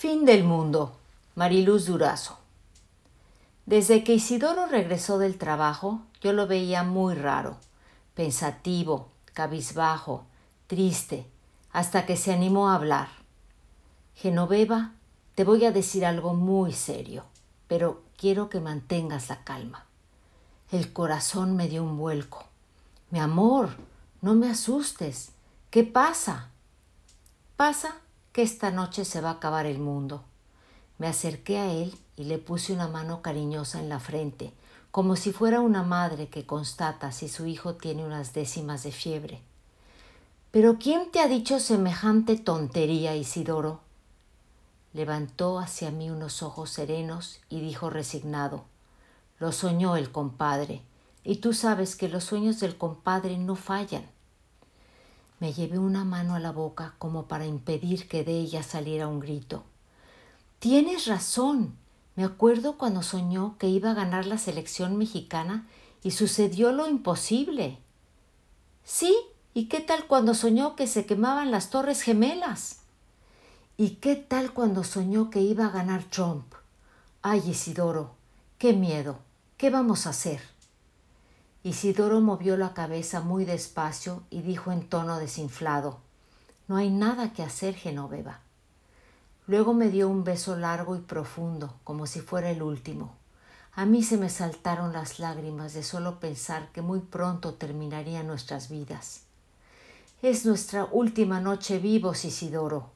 Fin del mundo. Mariluz Durazo. Desde que Isidoro regresó del trabajo, yo lo veía muy raro, pensativo, cabizbajo, triste, hasta que se animó a hablar. Genoveva, te voy a decir algo muy serio, pero quiero que mantengas la calma. El corazón me dio un vuelco. Mi amor, no me asustes. ¿Qué pasa? Pasa que esta noche se va a acabar el mundo. Me acerqué a él y le puse una mano cariñosa en la frente, como si fuera una madre que constata si su hijo tiene unas décimas de fiebre. ¿Pero quién te ha dicho semejante tontería, Isidoro? Levantó hacia mí unos ojos serenos y dijo resignado: Lo soñó el compadre, y tú sabes que los sueños del compadre no fallan. Me llevé una mano a la boca como para impedir que de ella saliera un grito. Tienes razón. Me acuerdo cuando soñó que iba a ganar la selección mexicana y sucedió lo imposible. Sí, ¿y qué tal cuando soñó que se quemaban las Torres Gemelas? ¿Y qué tal cuando soñó que iba a ganar Trump? Ay, Isidoro, qué miedo. ¿Qué vamos a hacer? Isidoro movió la cabeza muy despacio y dijo en tono desinflado: No hay nada que hacer, Genoveva. Luego me dio un beso largo y profundo, como si fuera el último. A mí se me saltaron las lágrimas de solo pensar que muy pronto terminarían nuestras vidas. Es nuestra última noche vivos, Isidoro.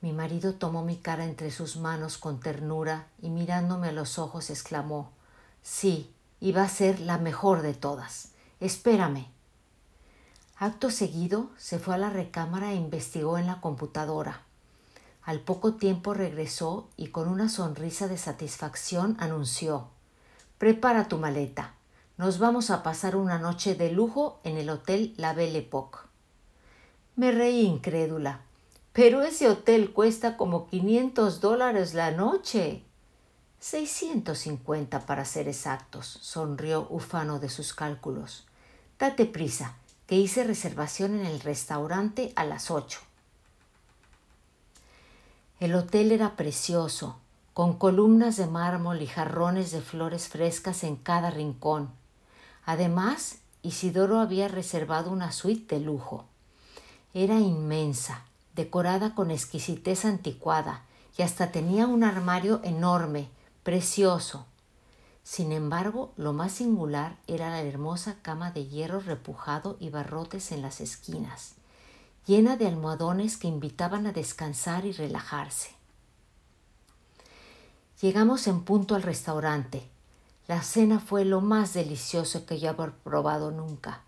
Mi marido tomó mi cara entre sus manos con ternura y mirándome a los ojos exclamó: Sí, y va a ser la mejor de todas. Espérame. Acto seguido se fue a la recámara e investigó en la computadora. Al poco tiempo regresó y con una sonrisa de satisfacción anunció: Prepara tu maleta. Nos vamos a pasar una noche de lujo en el hotel La Belle Époque. Me reí incrédula. Pero ese hotel cuesta como $500 la noche. 650 para ser exactos, sonrió ufano de sus cálculos. Date prisa, que hice reservación en el restaurante a las 8. El hotel era precioso, con columnas de mármol y jarrones de flores frescas en cada rincón. Además, Isidoro había reservado una suite de lujo. Era inmensa, decorada con exquisitez anticuada, y hasta tenía un armario enorme, precioso. Sin embargo, lo más singular era la hermosa cama de hierro repujado y barrotes en las esquinas, llena de almohadones que invitaban a descansar y relajarse. Llegamos en punto al restaurante. La cena fue lo más delicioso que yo había probado nunca.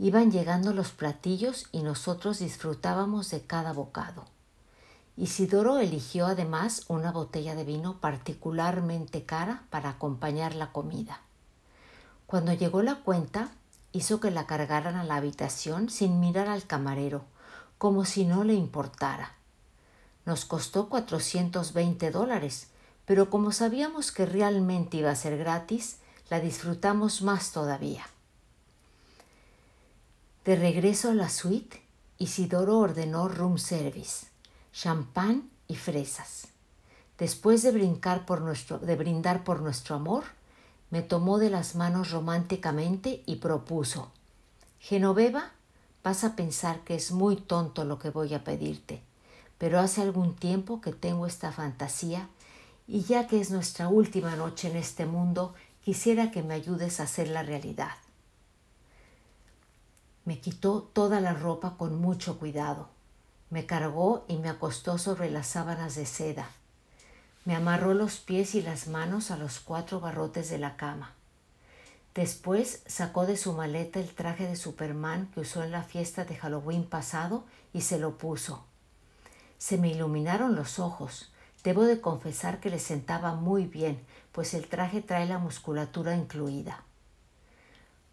Iban llegando los platillos y nosotros disfrutábamos de cada bocado. Isidoro eligió además una botella de vino particularmente cara para acompañar la comida. Cuando llegó la cuenta, hizo que la cargaran a la habitación sin mirar al camarero, como si no le importara. Nos costó $420, pero como sabíamos que realmente iba a ser gratis, la disfrutamos más todavía. De regreso a la suite, Isidoro ordenó room service, champán y fresas. Después de brindar por nuestro amor, me tomó de las manos románticamente y propuso: Genoveva, vas a pensar que es muy tonto lo que voy a pedirte, pero hace algún tiempo que tengo esta fantasía y ya que es nuestra última noche en este mundo, quisiera que me ayudes a hacerla realidad. Me quitó toda la ropa con mucho cuidado. Me cargó y me acostó sobre las sábanas de seda. Me amarró los pies y las manos a los 4 barrotes de la cama. Después sacó de su maleta el traje de Superman que usó en la fiesta de Halloween pasado y se lo puso. Se me iluminaron los ojos. Debo de confesar que le sentaba muy bien, pues el traje trae la musculatura incluida.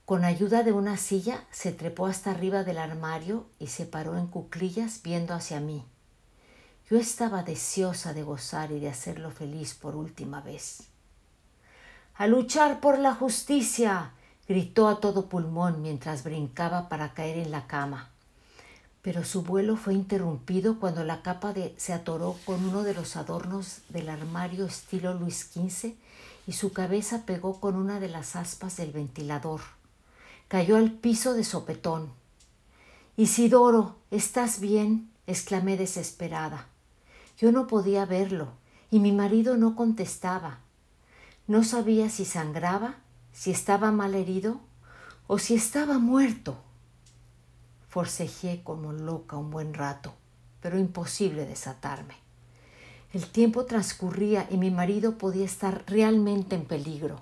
Con ayuda de una silla se trepó hasta arriba del armario y se paró en cuclillas viendo hacia mí. Yo estaba deseosa de gozar y de hacerlo feliz por última vez. ¡A luchar por la justicia!, gritó a todo pulmón mientras brincaba para caer en la cama. pero su vuelo fue interrumpido cuando la capa se atoró con uno de los adornos del armario estilo Luis XV y su cabeza pegó con una de las aspas del ventilador. Cayó al piso de sopetón. «Isidoro, ¿estás bien?», exclamé desesperada. Yo no podía verlo y mi marido no contestaba. No sabía si sangraba, si estaba mal herido o si estaba muerto. Forcejeé como loca un buen rato, pero imposible desatarme. El tiempo transcurría y mi marido podía estar realmente en peligro.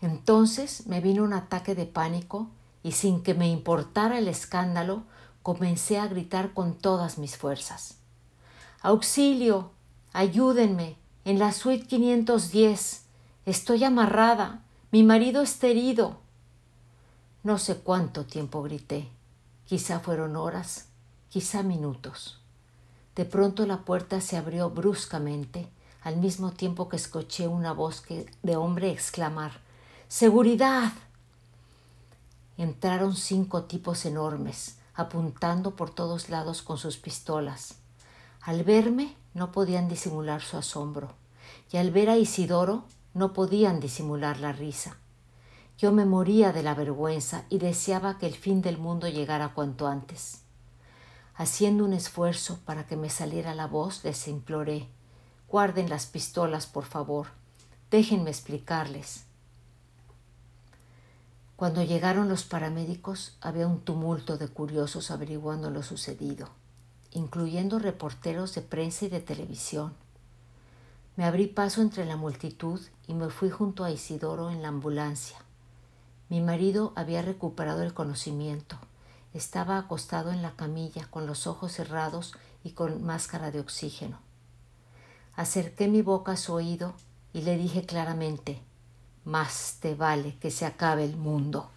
Entonces me vino un ataque de pánico y, sin que me importara el escándalo, comencé a gritar con todas mis fuerzas. «¡Auxilio! ¡Ayúdenme! En la suite 510. Estoy amarrada. Mi marido está herido». No sé cuánto tiempo grité. Quizá fueron horas, quizá minutos. De pronto la puerta se abrió bruscamente, al mismo tiempo que escuché una voz de hombre exclamar: «¡Seguridad!». Entraron 5 tipos enormes, apuntando por todos lados con sus pistolas. Al verme no podían disimular su asombro, y al ver a Isidoro no podían disimular la risa. Yo me moría de la vergüenza y deseaba que el fin del mundo llegara cuanto antes. Haciendo un esfuerzo para que me saliera la voz, les imploré: «Guarden las pistolas, por favor. Déjenme explicarles». Cuando llegaron los paramédicos, había un tumulto de curiosos averiguando lo sucedido, incluyendo reporteros de prensa y de televisión. Me abrí paso entre la multitud y me fui junto a Isidoro en la ambulancia. Mi marido había recuperado el conocimiento. Estaba acostado en la camilla, con los ojos cerrados y con máscara de oxígeno. Acerqué mi boca a su oído y le dije claramente: «Más te vale que se acabe el mundo».